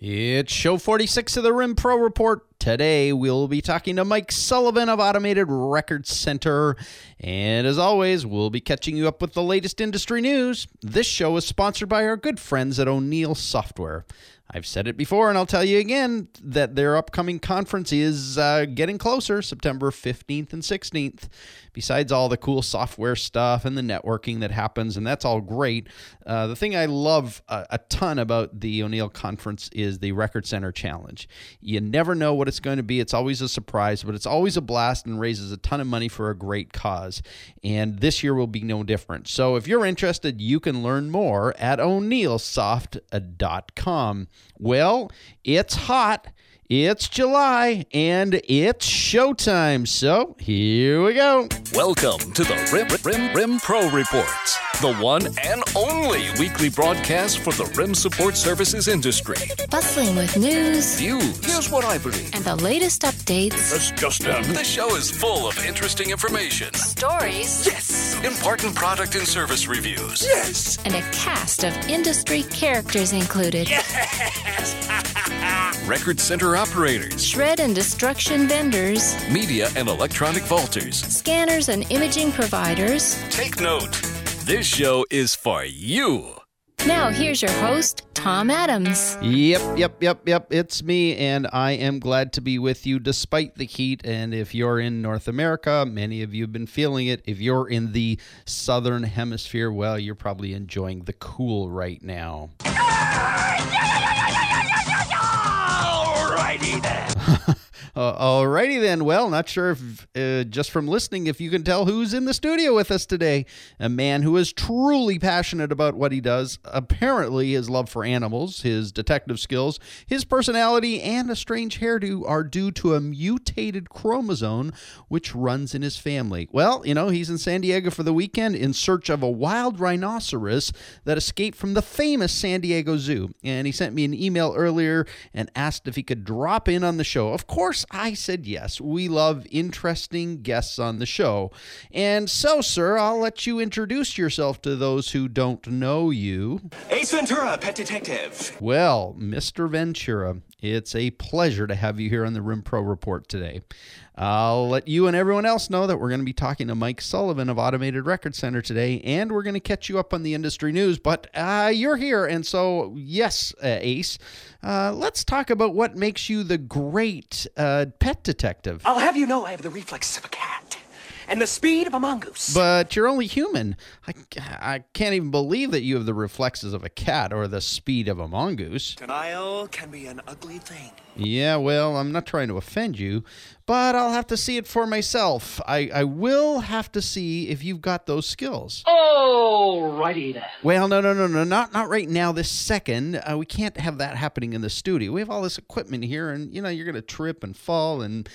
It's show 46 of the RIM Pro Report. Today, we'll be talking to Mike Sullivan of Automated Record Center. And as always, we'll be catching you up with the latest industry news. This show is sponsored by our good friends at O'Neill Software. I've said it before, and I'll tell you again that their upcoming conference is getting closer, September 15th and 16th. Besides all the cool software stuff and the networking that happens, and that's all great, the thing I love a ton about the O'Neill conference is the Record Center Challenge. You never know what it's going to be. It's always a surprise, but it's always a blast and raises a ton of money for a great cause. And this year will be no different. So if you're interested, you can learn more at o'neillsoft.com. Well, it's hot. It's July, and it's showtime, so here we go. Welcome to the RIM Pro Report, the one and only weekly broadcast for the RIM support services industry. Bustling with news, views, here's what I believe, and the latest updates. That's just it. The show is full of interesting information. Stories. Yes. Important product and service reviews. Yes. And a cast of industry characters included. Yes. Record Center operators, shred and destruction vendors, media and electronic vaulters, scanners and imaging providers. Take note, this show is for you. Now here's your host, Tom Adams. Yep. It's me, and I am glad to be with you despite the heat. And if you're in North America, many of you have been feeling it. If you're in the Southern Hemisphere, well, you're probably enjoying the cool right now. Alrighty then. Well, not sure if just from listening, if you can tell who's in the studio with us today. A man who is truly passionate about what he does. Apparently, his love for animals, his detective skills, his personality, and a strange hairdo are due to a mutated chromosome which runs in his family. Well, you know, he's in San Diego for the weekend in search of a wild rhinoceros that escaped from the famous San Diego Zoo. And he sent me an email earlier and asked if he could drop in on the show. Of course, I said yes. We love interesting guests on the show. And so, sir, I'll let you introduce yourself to those who don't know you. Ace Ventura, Pet Detective. Well, Mr. Ventura, it's a pleasure to have you here on the RIM Pro Report today. I'll let you and everyone else know that we're going to be talking to Mike Sullivan of Automated Record Center today, and we're going to catch you up on the industry news, but you're here, and so, yes, Ace, let's talk about what makes you the great pet detective. I'll have you know I have the reflex of a cat and the speed of a mongoose. But you're only human. I can't even believe that you have the reflexes of a cat or the speed of a mongoose. Denial can be an ugly thing. Yeah, well, I'm not trying to offend you, but I'll have to see it for myself. I will have to see if you've got those skills. Alrighty then. Well, no, not right now, this second. We can't have that happening in the studio. We have all this equipment here, and, you know, you're going to trip and fall, and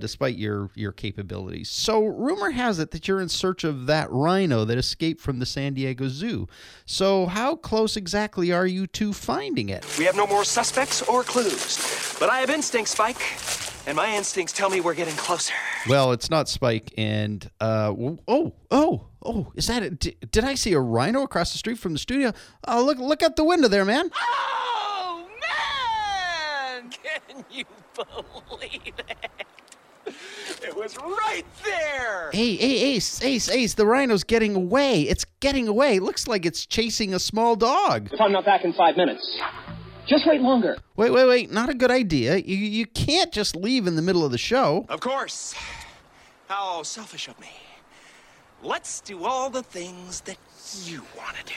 despite your capabilities. So rumor has it that you're in search of that rhino that escaped from the San Diego Zoo. So how close exactly are you to finding it? We have no more suspects or clues. But I have instincts, Spike, and my instincts tell me we're getting closer. Well, it's not Spike, and, is that it? Did I see a rhino across the street from the studio? Oh, look out the window there, man. Oh, man! Can you believe it? It was right there! Hey, Ace, the rhino's getting away. It's getting away. Looks like it's chasing a small dog. If I'm not back in 5 minutes... just wait longer. Wait. Not a good idea. You can't just leave in the middle of the show. Of course. How selfish of me. Let's do all the things that you want to do.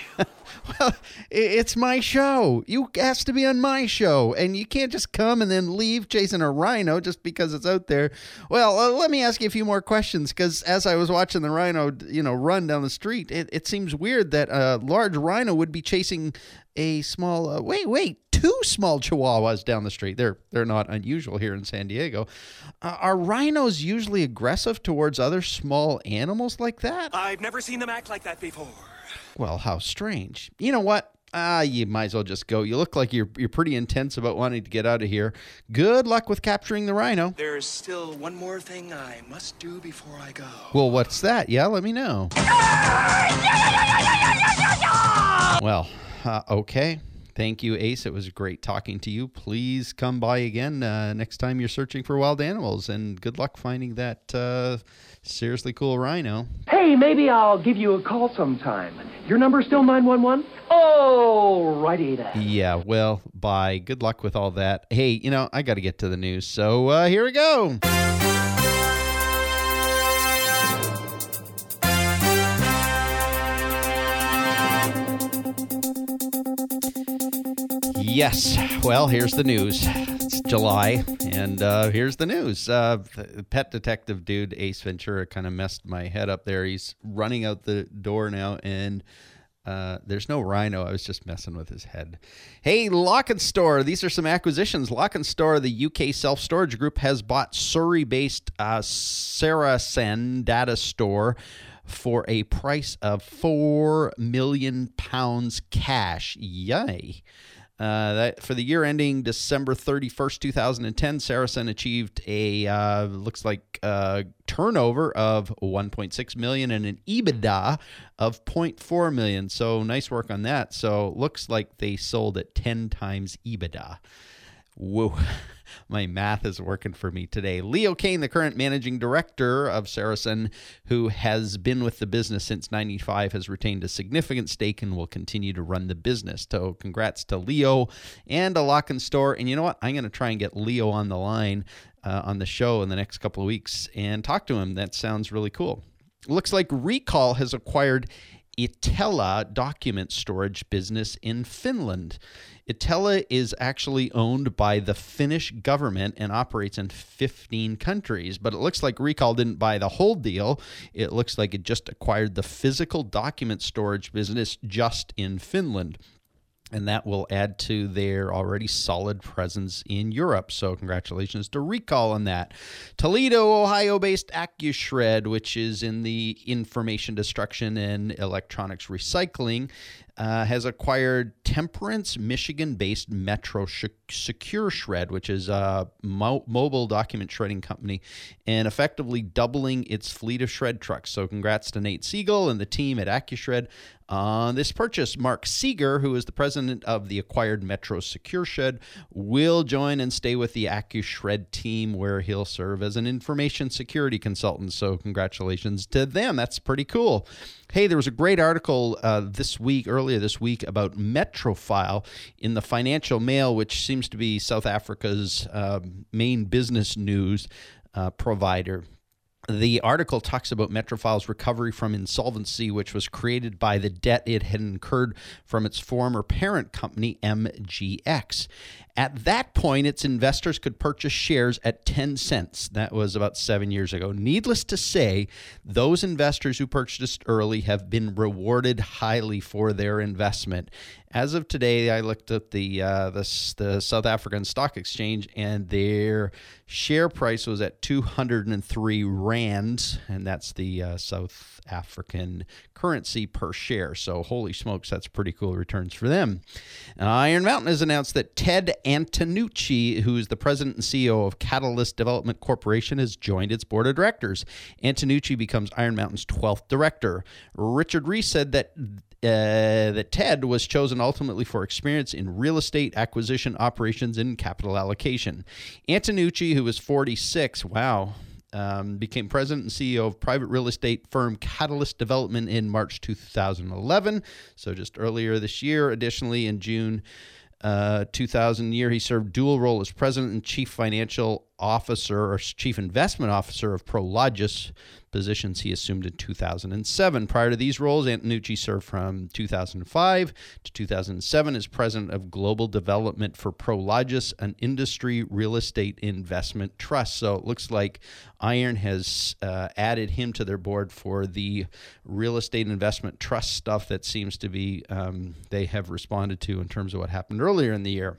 Well, it's my show. You asked to be on my show, and you can't just come and then leave chasing a rhino just because it's out there. Well, let me ask you a few more questions, because as I was watching the rhino, run down the street, it seems weird that a large rhino would be chasing a small, two small chihuahuas down the street. They're not unusual here in San Diego. Are rhinos usually aggressive towards other small animals like that? I've never seen them act like that before. Well, how strange. You know what? You might as well just go. You look like you're pretty intense about wanting to get out of here. Good luck with capturing the rhino. There's still one more thing I must do before I go. Well, what's that? Yeah, let me know. Well, okay. Thank you, Ace. It was great talking to you. Please come by again next time you're searching for wild animals, and good luck finding that seriously cool rhino. Hey, maybe I'll give you a call sometime. Your number's still 911? Oh, righty then. Yeah, well, bye. Good luck with all that. Hey, you know, I got to get to the news, so here we go. Yes. Well, here's the news. It's July, and here's the news. The pet detective dude, Ace Ventura, kind of messed my head up there. He's running out the door now, and there's no rhino. I was just messing with his head. Hey, Lock and Store. These are some acquisitions. Lock and Store, the UK self-storage group, has bought Surrey-based Saracen data store for a price of £4 million cash. Yay. That for the year ending December 31st, 2010, Saracen achieved a turnover of 1.6 million and an EBITDA of 0.4 million. So nice work on that. So looks like they sold at 10 times EBITDA. Whoa. My math is working for me today. Leo Kane, the current managing director of Saracen, who has been with the business since 95, has retained a significant stake and will continue to run the business. So congrats to Leo and a Lock and Store. And you know what? I'm going to try and get Leo on the line on the show in the next couple of weeks and talk to him. That sounds really cool. Looks like Recall has acquired Itella document storage business in Finland. Itella is actually owned by the Finnish government and operates in 15 countries, but it looks like Recall didn't buy the whole deal. It looks like it just acquired the physical document storage business just in Finland, and that will add to their already solid presence in Europe. So congratulations to Recall on that. Toledo, Ohio-based AccuShred, which is in the information destruction and electronics recycling, has acquired Temperance, Michigan-based Metro Secure Shred, which is a mobile document shredding company, and effectively doubling its fleet of shred trucks. So congrats to Nate Siegel and the team at AccuShred on this purchase. Mark Seeger, who is the president of the acquired Metro Secure Shred, will join and stay with the AccuShred team, where he'll serve as an information security consultant. So congratulations to them. That's pretty cool. Hey, there was a great article earlier this week about Metrofile in the Financial Mail, which seems to be South Africa's main business news provider. The article talks about Metrofile's recovery from insolvency, which was created by the debt it had incurred from its former parent company, MGX. At that point, its investors could purchase shares at 10 cents. That was about 7 years ago. Needless to say, those investors who purchased early have been rewarded highly for their investment. As of today, I looked at the South African Stock Exchange, and their share price was at 203 rand, and that's the South African currency per share. So holy smokes, that's pretty cool returns for them. Iron Mountain has announced that Ted Antonucci, who is the president and CEO of Catalyst Development Corporation, has joined its board of directors. Antonucci becomes Iron Mountain's 12th director. Richard Reese said that Ted was chosen ultimately for experience in real estate, acquisition, operations, and capital allocation. Antonucci, who was 46, became president and CEO of private real estate firm Catalyst Development in March 2011, so just earlier this year. Additionally, in June 2000, he served dual role as president and chief financial officer or chief investment officer of Prologis, positions he assumed in 2007. Prior to these roles, Antonucci served from 2005 to 2007 as president of global development for Prologis, an industry real estate investment trust. So it looks like Iron has added him to their board for the real estate investment trust stuff that seems to be they have responded to in terms of what happened earlier in the year.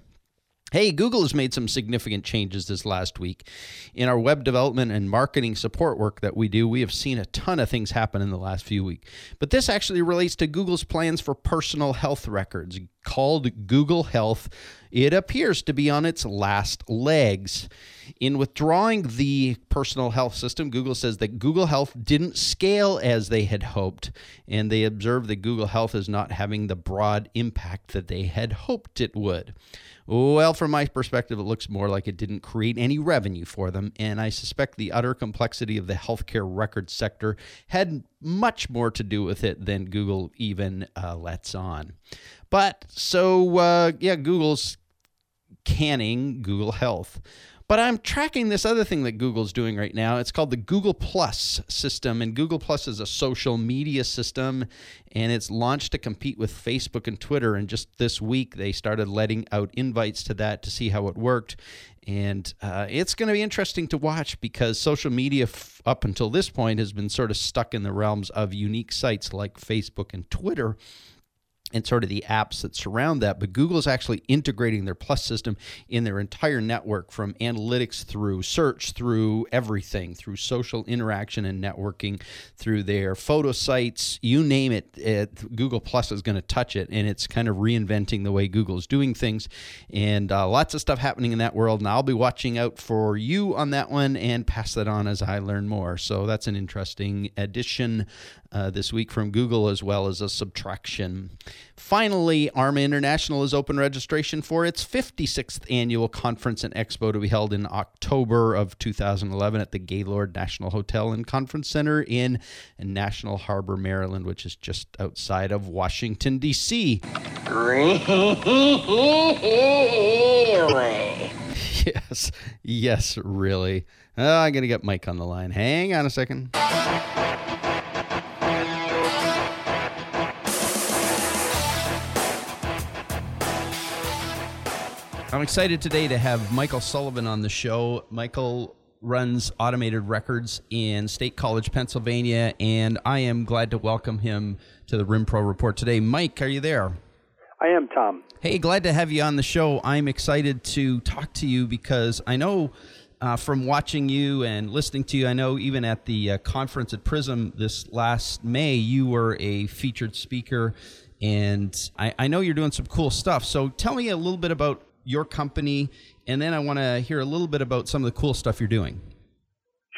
Hey, Google has made some significant changes this last week. In our web development and marketing support work that we do, we have seen a ton of things happen in the last few weeks. But this actually relates to Google's plans for personal health records. called Google Health, it appears to be on its last legs. In withdrawing the personal health system, Google says that Google Health didn't scale as they had hoped, and they observed that Google Health is not having the broad impact that they had hoped it would. Well, from my perspective, it looks more like it didn't create any revenue for them, and I suspect the utter complexity of the healthcare record sector had much more to do with it than Google even lets on. But so, yeah, Google's canning Google Health. But I'm tracking this other thing that Google's doing right now. It's called the Google Plus system, and Google Plus is a social media system, and it's launched to compete with Facebook and Twitter. And just this week, they started letting out invites to that to see how it worked. And it's going to be interesting to watch because social media up until this point has been sort of stuck in the realms of unique sites like Facebook and Twitter, and sort of the apps that surround that. But Google's actually integrating their Plus system in their entire network, from analytics through search, through everything, through social interaction and networking, through their photo sites, you name it, Google Plus is going to touch it. And it's kind of reinventing the way Google's doing things. And lots of stuff happening in that world. And I'll be watching out for you on that one and pass that on as I learn more. So that's an interesting addition this week from Google, as well as a subtraction. Finally, ARMA International is open registration for its 56th annual conference and expo to be held in October of 2011 at the Gaylord National Hotel and Conference Center in National Harbor, Maryland, which is just outside of Washington, D.C. Really? Yes, really. I'm going to get Mike on the line. Hang on a second. I'm excited today to have Michael Sullivan on the show. Michael runs Automated Records in State College, Pennsylvania, and I am glad to welcome him to the RIM Pro Report today. Mike, are you there? I am, Tom. Hey, glad to have you on the show. I'm excited to talk to you because I know from watching you and listening to you, I know even at the conference at PRISM this last May, you were a featured speaker, and I know you're doing some cool stuff. So tell me a little bit about your company, and then I want to hear a little bit about some of the cool stuff you're doing.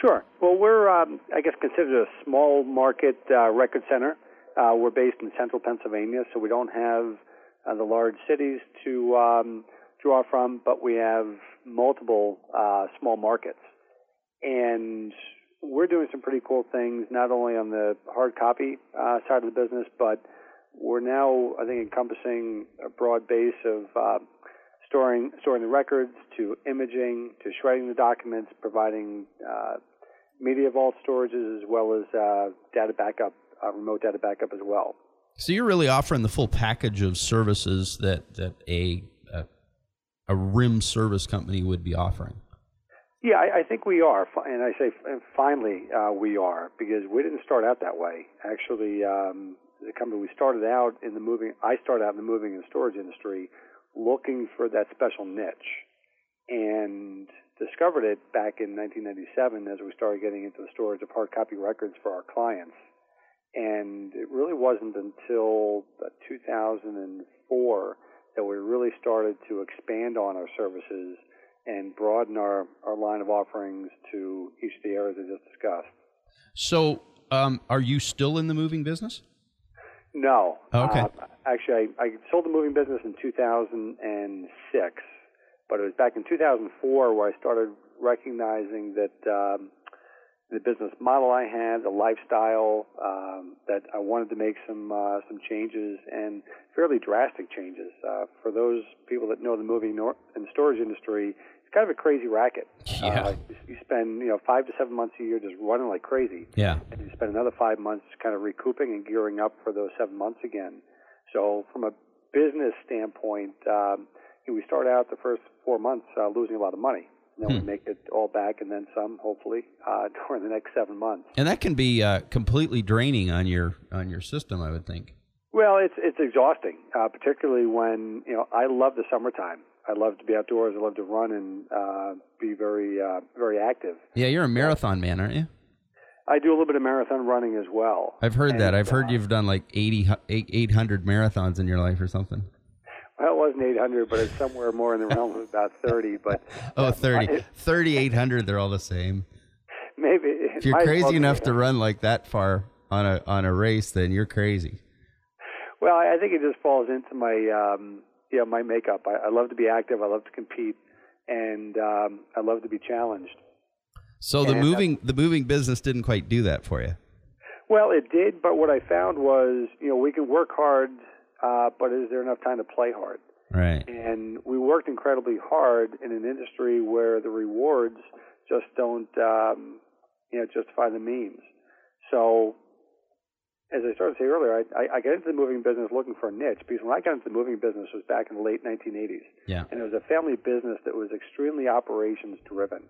Sure. Well, we're, I guess, considered a small market record center. We're based in central Pennsylvania, so we don't have the large cities to draw from, but we have multiple small markets. And we're doing some pretty cool things, not only on the hard copy side of the business, but we're now, I think, encompassing a broad base of storing the records, to imaging, to shredding the documents, providing media vault storages, as well as data backup, remote data backup as well. So you're really offering the full package of services that a RIM service company would be offering. Yeah, I think we are, and I say finally we are, because we didn't start out that way. Actually, the company we started out in I started out in the moving and storage industry, looking for that special niche, and discovered it back in 1997 as we started getting into the storage of hard copy records for our clients. And it really wasn't until 2004 that we really started to expand on our services and broaden our line of offerings to each of the areas I just discussed. So are you still in the moving business? No. Okay. Actually, I sold the moving business in 2006, but it was back in 2004 where I started recognizing that the business model I had, the lifestyle, that I wanted to make some changes, and fairly drastic changes. For those people that know the moving and storage industry, it's kind of a crazy racket. Yeah. You spend 5 to 7 months a year just running like crazy. Yeah. And you spend another 5 months kind of recouping and gearing up for those 7 months again. So from a business standpoint, we start out the first 4 months losing a lot of money. And then we make it all back and then some, hopefully, during the next 7 months. And that can be completely draining on your system, I would think. Well, it's exhausting, particularly when, I love the summertime. I love to be outdoors. I love to run and be very, very active. Yeah, you're a marathon man, aren't you? I do a little bit of marathon running as well. I've heard that. I've heard you've done like 800 marathons in your life or something. wasn't 800, but it's somewhere more in the realm of about 30. But 30. 30, 800, they're all the same. Maybe. If you're crazy enough to run like that far on a race, then you're crazy. Well, I think it just falls into my, my makeup. I love to be active. I love to compete, and I love to be challenged. So the moving business didn't quite do that for you. Well, it did, but what I found was, we can work hard, but is there enough time to play hard? Right. And we worked incredibly hard in an industry where the rewards just don't, justify the means. So, as I started to say earlier, I got into the moving business looking for a niche, because when I got into the moving business, it was back in the late 1980s. Yeah. And it was a family business that was extremely operations-driven.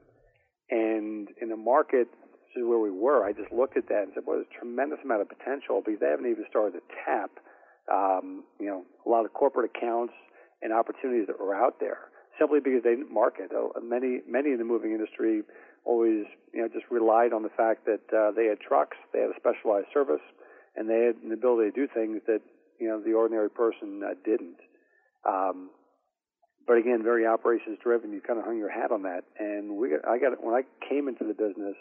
And in the market, this is where we were, I just looked at that and said, well, there's a tremendous amount of potential, because they haven't even started to tap, a lot of corporate accounts and opportunities that were out there, simply because they didn't market. Many in the moving industry always just relied on the fact that they had trucks, they had a specialized service, and they had an ability to do things that the ordinary person didn't. But again, very operations driven. You kind of hung your hat on that. And when I came into the business,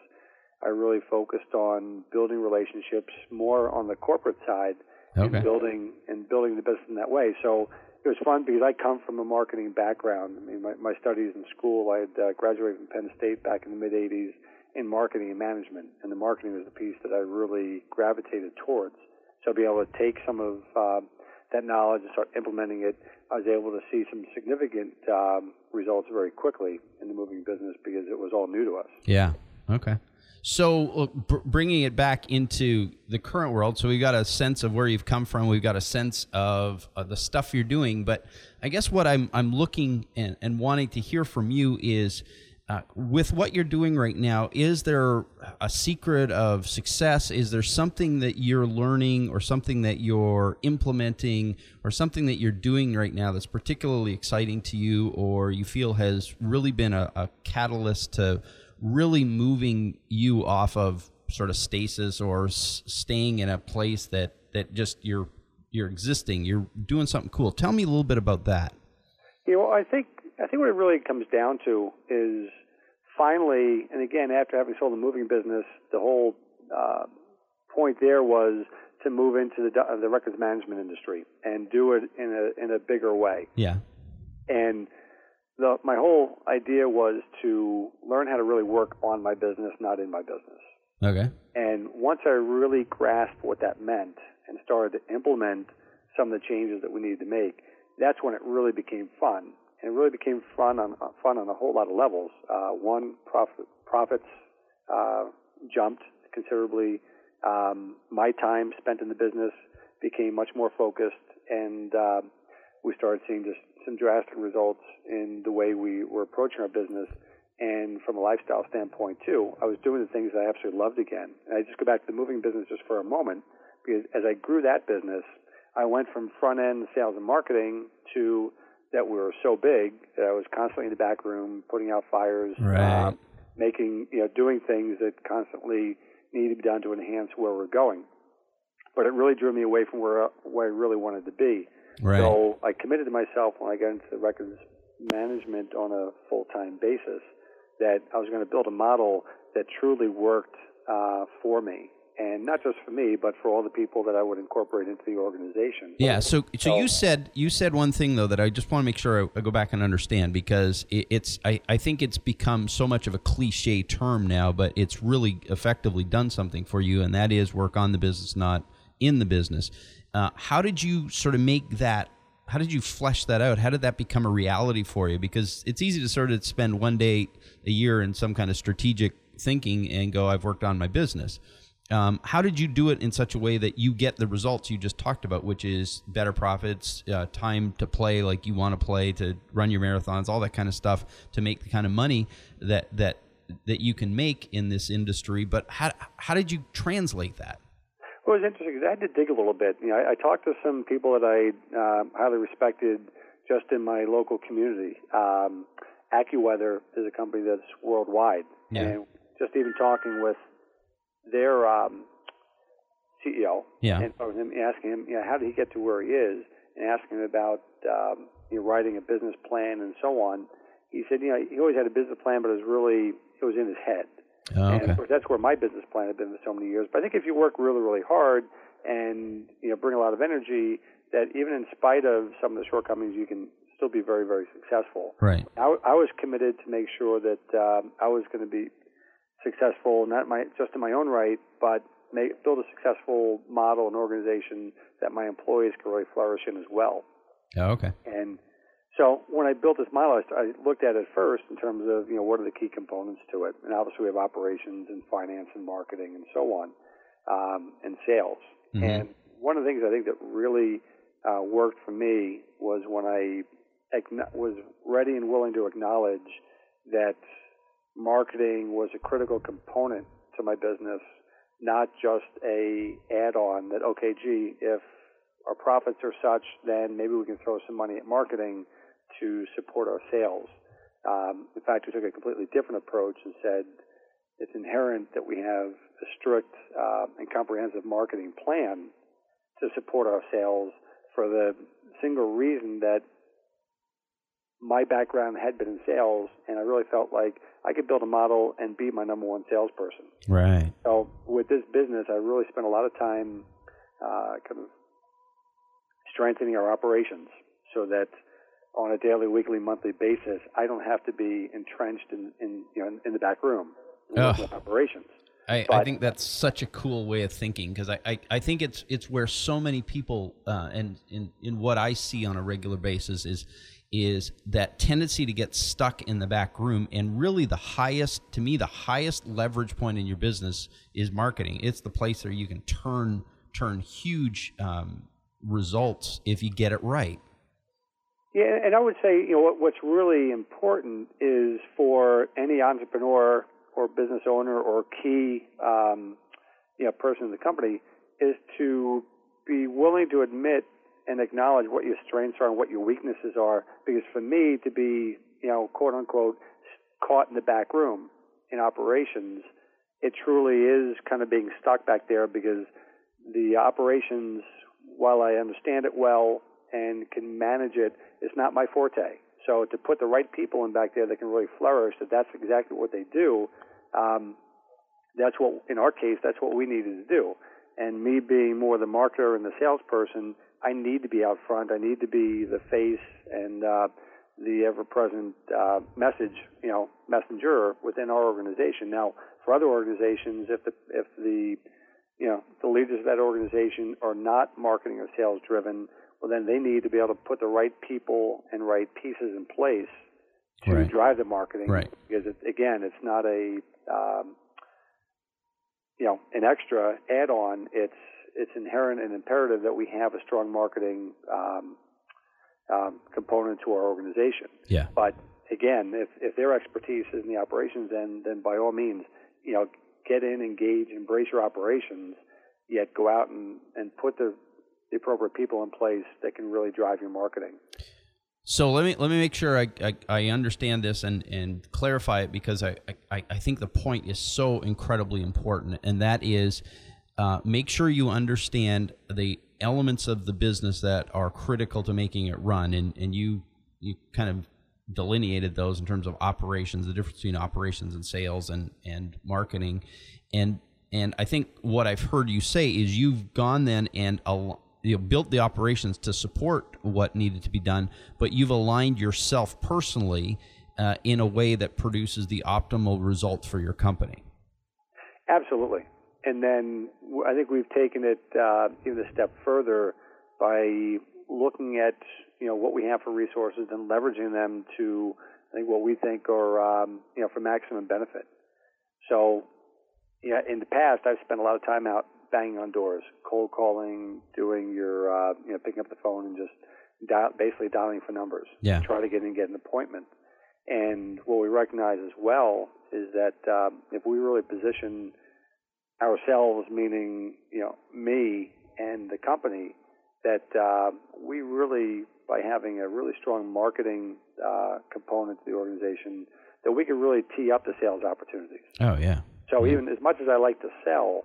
I really focused on building relationships more on the corporate side, okay, and building the business in that way. So it was fun, because I come from a marketing background. I mean, my studies in school, I had graduated from Penn State back in the mid '80s. In marketing and management, and the marketing was the piece that I really gravitated towards. So being able to take some of that knowledge and start implementing it, I was able to see some significant results very quickly in the moving business, because it was all new to us. Yeah, okay. So bringing it back into the current world, so we've got a sense of where you've come from, we've got a sense of the stuff you're doing, but I guess what I'm looking and wanting to hear from you is, with what you're doing right now, is there a secret of success? Is there something that you're learning, or something that you're implementing, or something that you're doing right now that's particularly exciting to you, or you feel has really been a catalyst to really moving you off of sort of stasis, or staying in a place that just you're existing, you're doing something cool? Tell me a little bit about that. I think what it really comes down to is, finally, and again, after having sold the moving business, the whole point there was to move into the records management industry and do it in a bigger way. Yeah. And my whole idea was to learn how to really work on my business, not in my business. Okay. And once I really grasped what that meant and started to implement some of the changes that we needed to make, that's when it really became fun. And it really became fun on a whole lot of levels. One, profits jumped considerably. My time spent in the business became much more focused, and we started seeing just some drastic results in the way we were approaching our business. And from a lifestyle standpoint, too, I was doing the things that I absolutely loved again. And I just go back to the moving business just for a moment, because as I grew that business, I went from front-end sales and marketing to that we were so big that I was constantly in the back room, putting out fires, right, doing things that constantly need to be done to enhance where we're going. But it really drew me away from where I really wanted to be. Right. So I committed to myself when I got into the records management on a full-time basis that I was going to build a model that truly worked for me. And not just for me, but for all the people that I would incorporate into the organization. Yeah. So you said one thing though that I just want to make sure I go back and understand, because I think it's become so much of a cliche term now, but it's really effectively done something for you, and that is work on the business, not in the business. How did you sort of make that? How did you flesh that out? How did that become a reality for you? Because it's easy to sort of spend one day a year in some kind of strategic thinking and go, I've worked on my business. How did you do it in such a way that you get the results you just talked about, which is better profits, time to play like you want to play, to run your marathons, all that kind of stuff, to make the kind of money that you can make in this industry? But how did you translate that? Well, it was interesting, because I had to dig a little bit. I talked to some people that I highly respected just in my local community. AccuWeather is a company that's worldwide. Yeah. And just even talking with their CEO, yeah, and asking him, how did he get to where he is, and asking him about you're writing a business plan and so on. He said, you know, he always had a business plan, but it was in his head. Oh, okay. And of course, that's where my business plan had been for so many years. But I think if you work really, really hard and, you know, bring a lot of energy, that even in spite of some of the shortcomings, you can still be very, very successful. Right. I was committed to make sure that I was going to be successful, not just in my own right, but build a successful model and organization that my employees could really flourish in as well. Oh, okay. And so when I built this model, I looked at it first in terms of, you know, what are the key components to it? And obviously we have operations and finance and marketing and so on, and sales. Mm-hmm. And one of the things I think that really worked for me was when I was ready and willing to acknowledge that marketing was a critical component to my business, not just a add-on that, okay, gee, if our profits are such, then maybe we can throw some money at marketing to support our sales. In fact, we took a completely different approach and said it's inherent that we have a strict and comprehensive marketing plan to support our sales for the single reason that my background had been in sales, and I really felt like I could build a model and be my number one salesperson. Right. So with this business, I really spent a lot of time kind of strengthening our operations so that on a daily, weekly, monthly basis, I don't have to be entrenched in the back room with operations. I think that's such a cool way of thinking, because I think it's where so many people and in what I see on a regular basis is that tendency to get stuck in the back room. And really the highest leverage point in your business is marketing. It's the place where you can turn huge results if you get it right. Yeah, and I would say, you know, what's really important is for any entrepreneur or business owner or key person in the company is to be willing to admit and acknowledge what your strengths are and what your weaknesses are. Because for me to be, you know, quote unquote, caught in the back room in operations, it truly is kind of being stuck back there, because the operations, while I understand it well and can manage it, it's not my forte. So to put the right people in back there that can really flourish, that's exactly what they do. That's what, in our case, that's what we needed to do. And me being more the marketer and the salesperson, I need to be out front. I need to be the face and the ever-present messenger within our organization. Now, for other organizations, if the leaders of that organization are not marketing or sales driven, well, then they need to be able to put the right people and right pieces in place to drive the marketing. Right. Because it's not a an extra add-on. It's inherent and imperative that we have a strong marketing component to our organization. Yeah. But again, if their expertise is in the operations, then by all means, you know, get in, engage, embrace your operations, yet go out and put the appropriate people in place that can really drive your marketing. So let me make sure I understand this and clarify it, because I think the point is so incredibly important, and that is make sure you understand the elements of the business that are critical to making it run, and you kind of delineated those in terms of operations, the difference between operations and sales and marketing. And I think what I've heard you say is you've gone then and built the operations to support what needed to be done, but you've aligned yourself personally in a way that produces the optimal results for your company. Absolutely. And then I think we've taken it even a step further by looking at, you know, what we have for resources and leveraging them to, I think, what we think are, for maximum benefit. So, yeah, in the past, I've spent a lot of time out banging on doors, cold calling, doing your, picking up the phone and just basically dialing for numbers. Yeah. Try to get an appointment. And what we recognize as well is that if we really position ourselves, meaning, you know, me and the company, that we really, by having a really strong marketing component to the organization, that we can really tee up the sales opportunities. Oh, yeah. So even as much as I like to sell,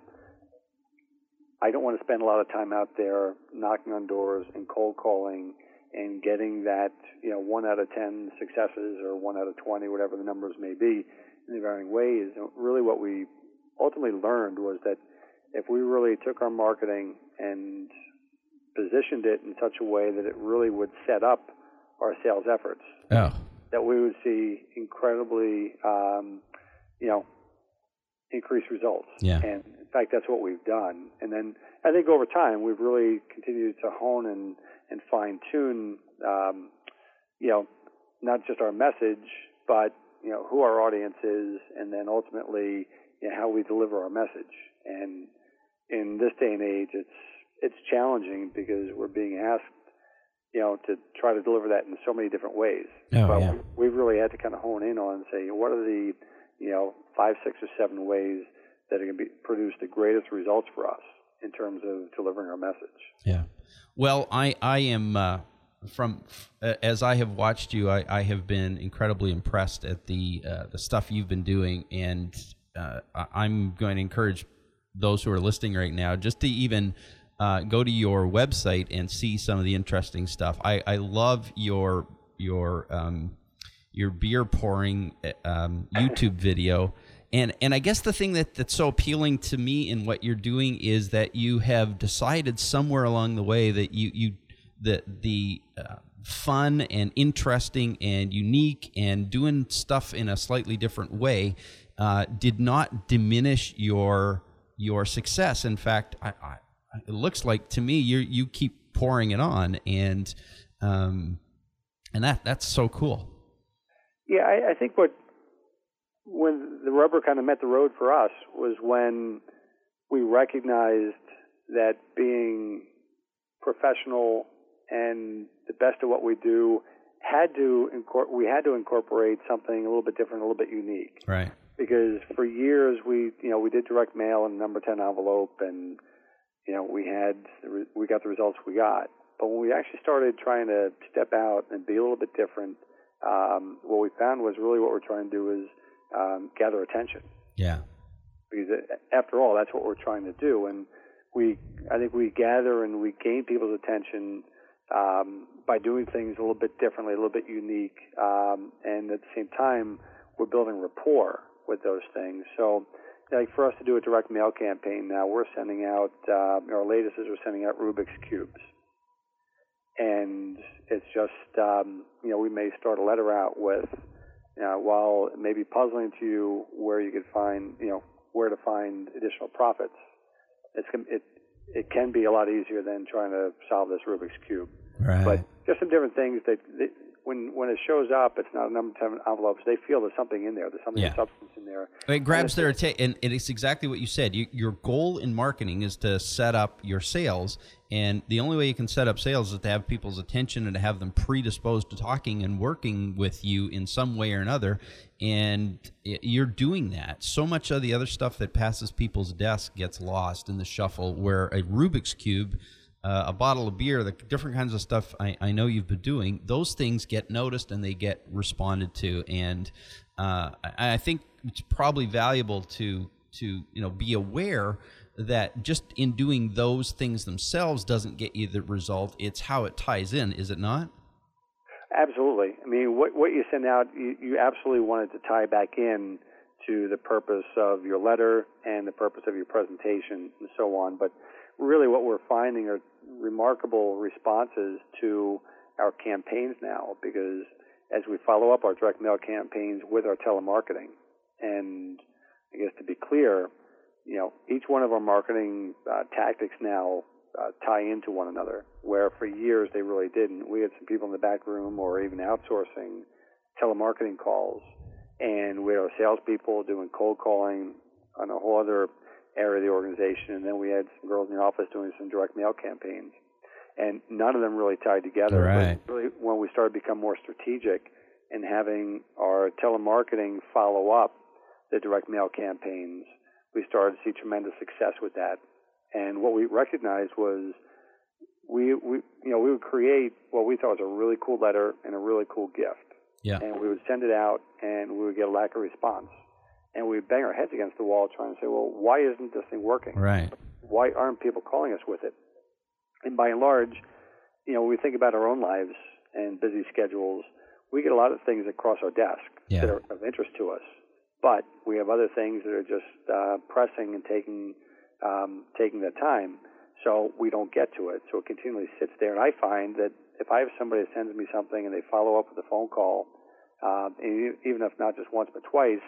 I don't want to spend a lot of time out there knocking on doors and cold calling and getting that, you know, 1 out of 10 successes or 1 out of 20, whatever the numbers may be, in the varying ways. And really what we ultimately learned was that if we really took our marketing and positioned it in such a way that it really would set up our sales efforts, that we would see incredibly, increased results. Yeah. And in fact, that's what we've done. And then I think over time, we've really continued to hone and fine-tune, not just our message, but, who our audience is, and then ultimately, how we deliver our message. And in this day and age, it's challenging because we're being asked, to try to deliver that in so many different ways. We've really had to kind of hone in on and say, what are the, 5, 6, or 7 ways that are going to produce the greatest results for us in terms of delivering our message. Yeah. Well, I am, as I have watched you, I have been incredibly impressed at the stuff you've been doing. And I'm going to encourage those who are listening right now just to even go to your website and see some of the interesting stuff. I love your beer pouring YouTube video. And I guess the thing that's so appealing to me in what you're doing is that you have decided somewhere along the way that the fun and interesting and unique and doing stuff in a slightly different way did not diminish your success. In fact, it looks like to me you keep pouring it on, and that's so cool. Yeah, I think when the rubber kind of met the road for us was when we recognized that being professional and the best of what we do had to incorporate something a little bit different, a little bit unique. Right. Because for years we did direct mail in number 10 envelope, and we got the results we got. But when we actually started trying to step out and be a little bit different, what we found was really what we're trying to do is gather attention. Yeah. Because after all, that's what we're trying to do. And I think we gather and we gain people's attention by doing things a little bit differently, a little bit unique. And at the same time, we're building rapport with those things. So like for us to do a direct mail campaign now, we're sending out, our latest is we're sending out Rubik's Cubes. And it's just, we may start a letter out with, while it may be puzzling to you where you could find, where to find additional profits, it can be a lot easier than trying to solve this Rubik's Cube. Right. But just some different things that when it shows up, it's not a number 10 envelope. So they feel there's something in there. There's something of substance in there. It grabs their attention, and it's exactly what you said. Your goal in marketing is to set up your sales, and the only way you can set up sales is to have people's attention and to have them predisposed to talking and working with you in some way or another, and you're doing that. So much of the other stuff that passes people's desk gets lost in the shuffle, where a Rubik's Cube, a bottle of beer, the different kinds of stuff I know you've been doing, those things get noticed and they get responded to. And I think it's probably valuable to be aware that just in doing those things themselves doesn't get you the result. It's how it ties in, is it not? Absolutely. I mean, what you send out, you absolutely want it to tie back in to the purpose of your letter and the purpose of your presentation and so on. But really what we're finding are remarkable responses to our campaigns now, because as we follow up our direct mail campaigns with our telemarketing, and I guess to be clear, each one of our marketing tactics now tie into one another, where for years they really didn't. We had some people in the back room or even outsourcing telemarketing calls, and we had our salespeople doing cold calling on a whole other area of the organization, and then we had some girls in the office doing some direct mail campaigns, and none of them really tied together. Right. But really when we started to become more strategic and having our telemarketing follow up the direct mail campaigns, we started to see tremendous success with that. And what we recognized was we would create what we thought was a really cool letter and a really cool gift. Yeah. And we would send it out, and we would get a lack of response. And we bang our heads against the wall trying to say, well, why isn't this thing working? Right. Why aren't people calling us with it? And by and large, you know, when we think about our own lives and busy schedules, we get a lot of things that cross our desk that are of interest to us. But we have other things that are just pressing and taking the time, so we don't get to it. So it continually sits there. And I find that if I have somebody that sends me something and they follow up with a phone call, and even if not just once but twice,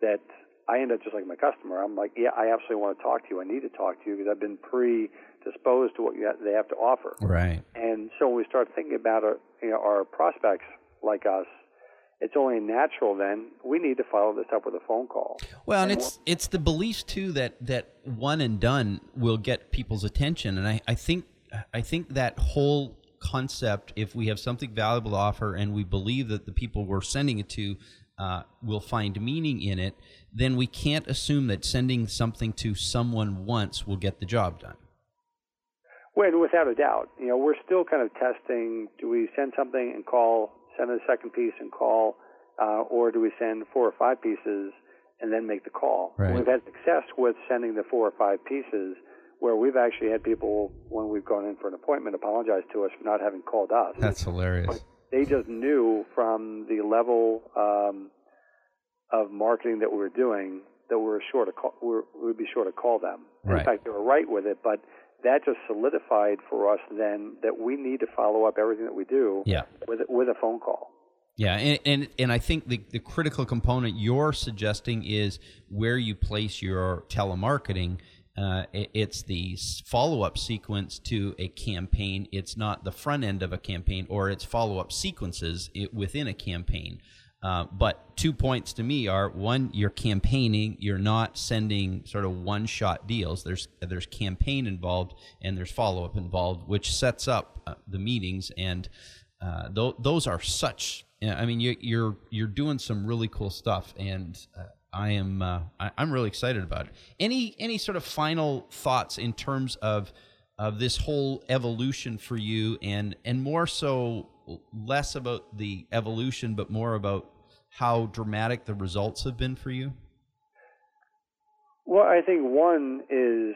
that I end up just like my customer. I'm like, yeah, I absolutely want to talk to you. I need to talk to you because I've been predisposed to what they have to offer. Right. And so when we start thinking about our prospects like us, it's only natural then we need to follow this up with a phone call. Well, and it's the beliefs too that one and done will get people's attention. And I think that whole concept, if we have something valuable to offer and we believe that the people we're sending it to will find meaning in it, then we can't assume that sending something to someone once will get the job done. Well, without a doubt. You know, we're still kind of testing, do we send something and call, send a second piece and call, or do we send 4 or 5 pieces and then make the call? Right. We've had success with sending the 4 or 5 pieces where we've actually had people, when we've gone in for an appointment, apologize to us for not having called us. That's hilarious. But they just knew from the level of marketing that we were doing that we would be sure to call them. Right. In fact, they were right with it, but that just solidified for us then that we need to follow up everything that we do with a phone call. Yeah, and I think the critical component you're suggesting is where you place your telemarketing. It's the follow-up sequence to a campaign. It's not the front end of a campaign, or it's follow-up sequences within a campaign. But 2 points to me are, one, you're campaigning. You're not sending sort of one-shot deals. There's campaign involved, and there's follow-up involved, which sets up the meetings. And those are such... I mean, you're doing some really cool stuff, and... I'm really excited about it. Any sort of final thoughts in terms of this whole evolution for you, and more so less about the evolution, but more about how dramatic the results have been for you? Well, I think one is,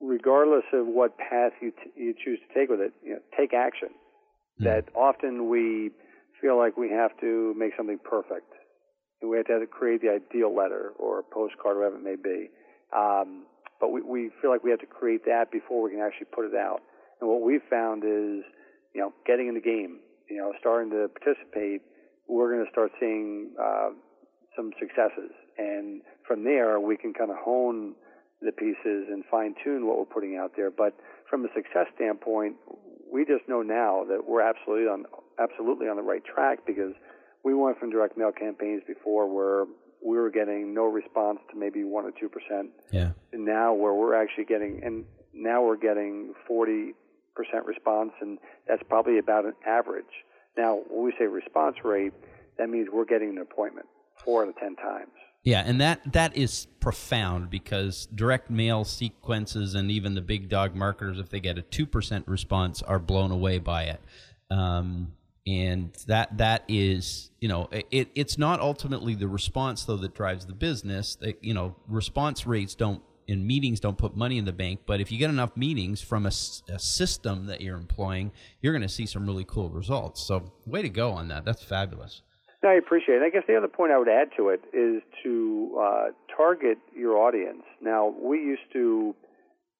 regardless of what path you choose to take with it, take action. Mm-hmm. That often we feel like we have to make something perfect. We have to create the ideal letter or a postcard, whatever it may be. But we feel like we have to create that before we can actually put it out. And what we've found is, getting in the game, starting to participate, we're going to start seeing some successes. And from there, we can kind of hone the pieces and fine-tune what we're putting out there. But from a success standpoint, we just know now that we're absolutely on the right track, because we went from direct mail campaigns before where we were getting no response to maybe 1 or 2%. Yeah. And now we're getting 40% response, and that's probably about an average. Now, when we say response rate, that means we're getting an appointment 4 out of 10 times. Yeah, and that is profound, because direct mail sequences and even the big dog marketers, if they get a 2% response, are blown away by it. And that is, it's not ultimately the response, though, that drives the business. Response rates don't put money in the bank. But if you get enough meetings from a system that you're employing, you're going to see some really cool results. So way to go on that. That's fabulous. No, I appreciate it. I guess the other point I would add to it is to target your audience. Now, we used to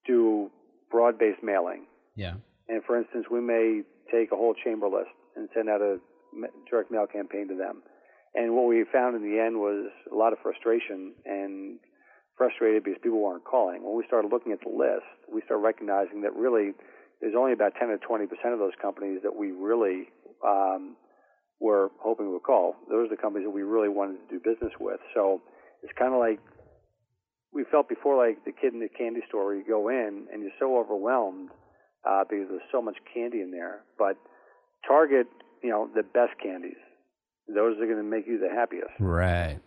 do broad-based mailing. Yeah. And, for instance, we may take a whole chamber list and send out a direct mail campaign to them. And what we found in the end was a lot of frustration, and frustrated because people weren't calling. When we started looking at the list, we started recognizing that really there's only about 10 or 20% of those companies that we really were hoping would call. Those are the companies that we really wanted to do business with. So it's kind of like we felt before, like the kid in the candy store, where you go in and you're so overwhelmed because there's so much candy in there. But target, the best candies. Those are going to make you the happiest. Right.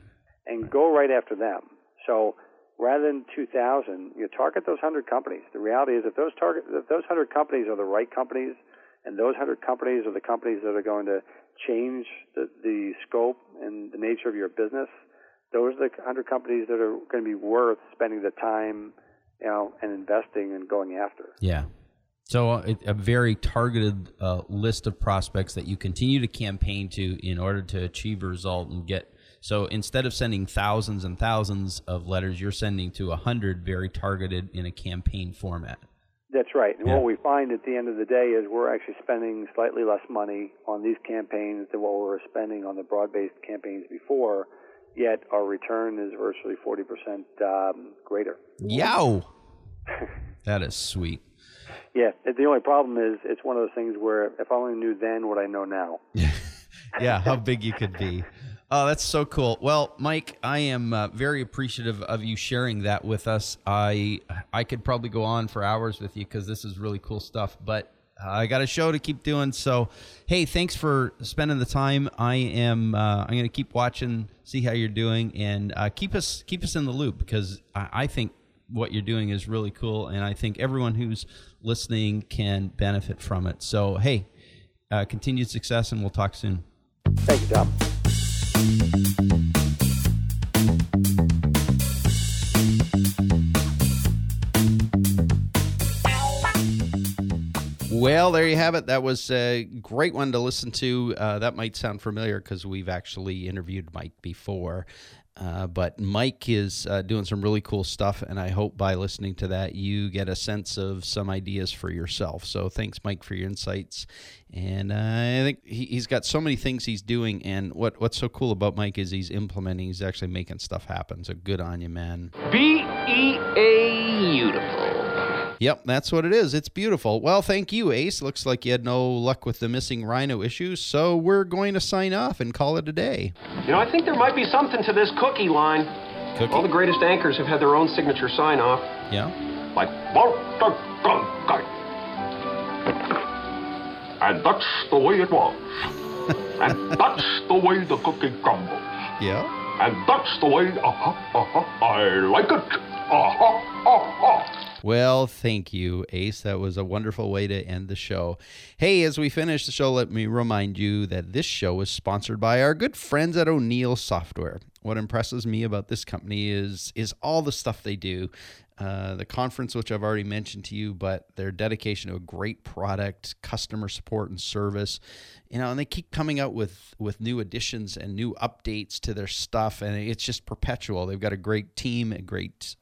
And go right after them. So rather than 2,000, you target those 100 companies. The reality is, if those 100 companies are the right companies, and those 100 companies are the companies that are going to change the scope and the nature of your business, those are the 100 companies that are going to be worth spending the time, and investing and going after. Yeah. So a very targeted list of prospects that you continue to campaign to in order to achieve a result and get. So instead of sending thousands and thousands of letters, you're sending to 100 very targeted in a campaign format. That's right. And what we find at the end of the day is we're actually spending slightly less money on these campaigns than what we were spending on the broad-based campaigns before, yet our return is virtually 40% greater. Yow! That is sweet. Yeah. The only problem is it's one of those things where if I only knew then what I know now. Yeah, how big you could be. Oh, that's so cool. Well, Mike, I am very appreciative of you sharing that with us. I could probably go on for hours with you because this is really cool stuff, but I got a show to keep doing. So, hey, thanks for spending the time. I'm going to keep watching, see how you're doing, and keep us in the loop because I think what you're doing is really cool, and I think everyone who's listening can benefit from it. So, hey, continued success, and we'll talk soon. Thank you, Tom. Well, there you have it. That was a great one to listen to. That might sound familiar because we've actually interviewed Mike before. But Mike is doing some really cool stuff, and I hope by listening to that you get a sense of some ideas for yourself. So thanks, Mike, for your insights. And I think he's got so many things he's doing, and what's so cool about Mike is he's implementing, he's actually making stuff happen. So good on you, man. B-E-A-utiful. Yep, that's what it is. It's beautiful. Well, thank you, Ace. Looks like you had no luck with the missing rhino issue, so we're going to sign off and call it a day. You know, I think there might be something to this cookie line. Cookie? All the greatest anchors have had their own signature sign-off. Yeah? Like, Walter Cronkite. And that's the way it was. And that's the way the cookie crumbles. Yeah. And that's the way, I like it. Well, thank you, Ace. That was a wonderful way to end the show. Hey, as we finish the show, let me remind you that this show is sponsored by our good friends at O'Neill Software. What impresses me about this company is all the stuff they do. The conference, which I've already mentioned to you, but their dedication to a great product, customer support, and service. You know, and they keep coming out with new additions and new updates to their stuff, and it's just perpetual. They've got a great team, a great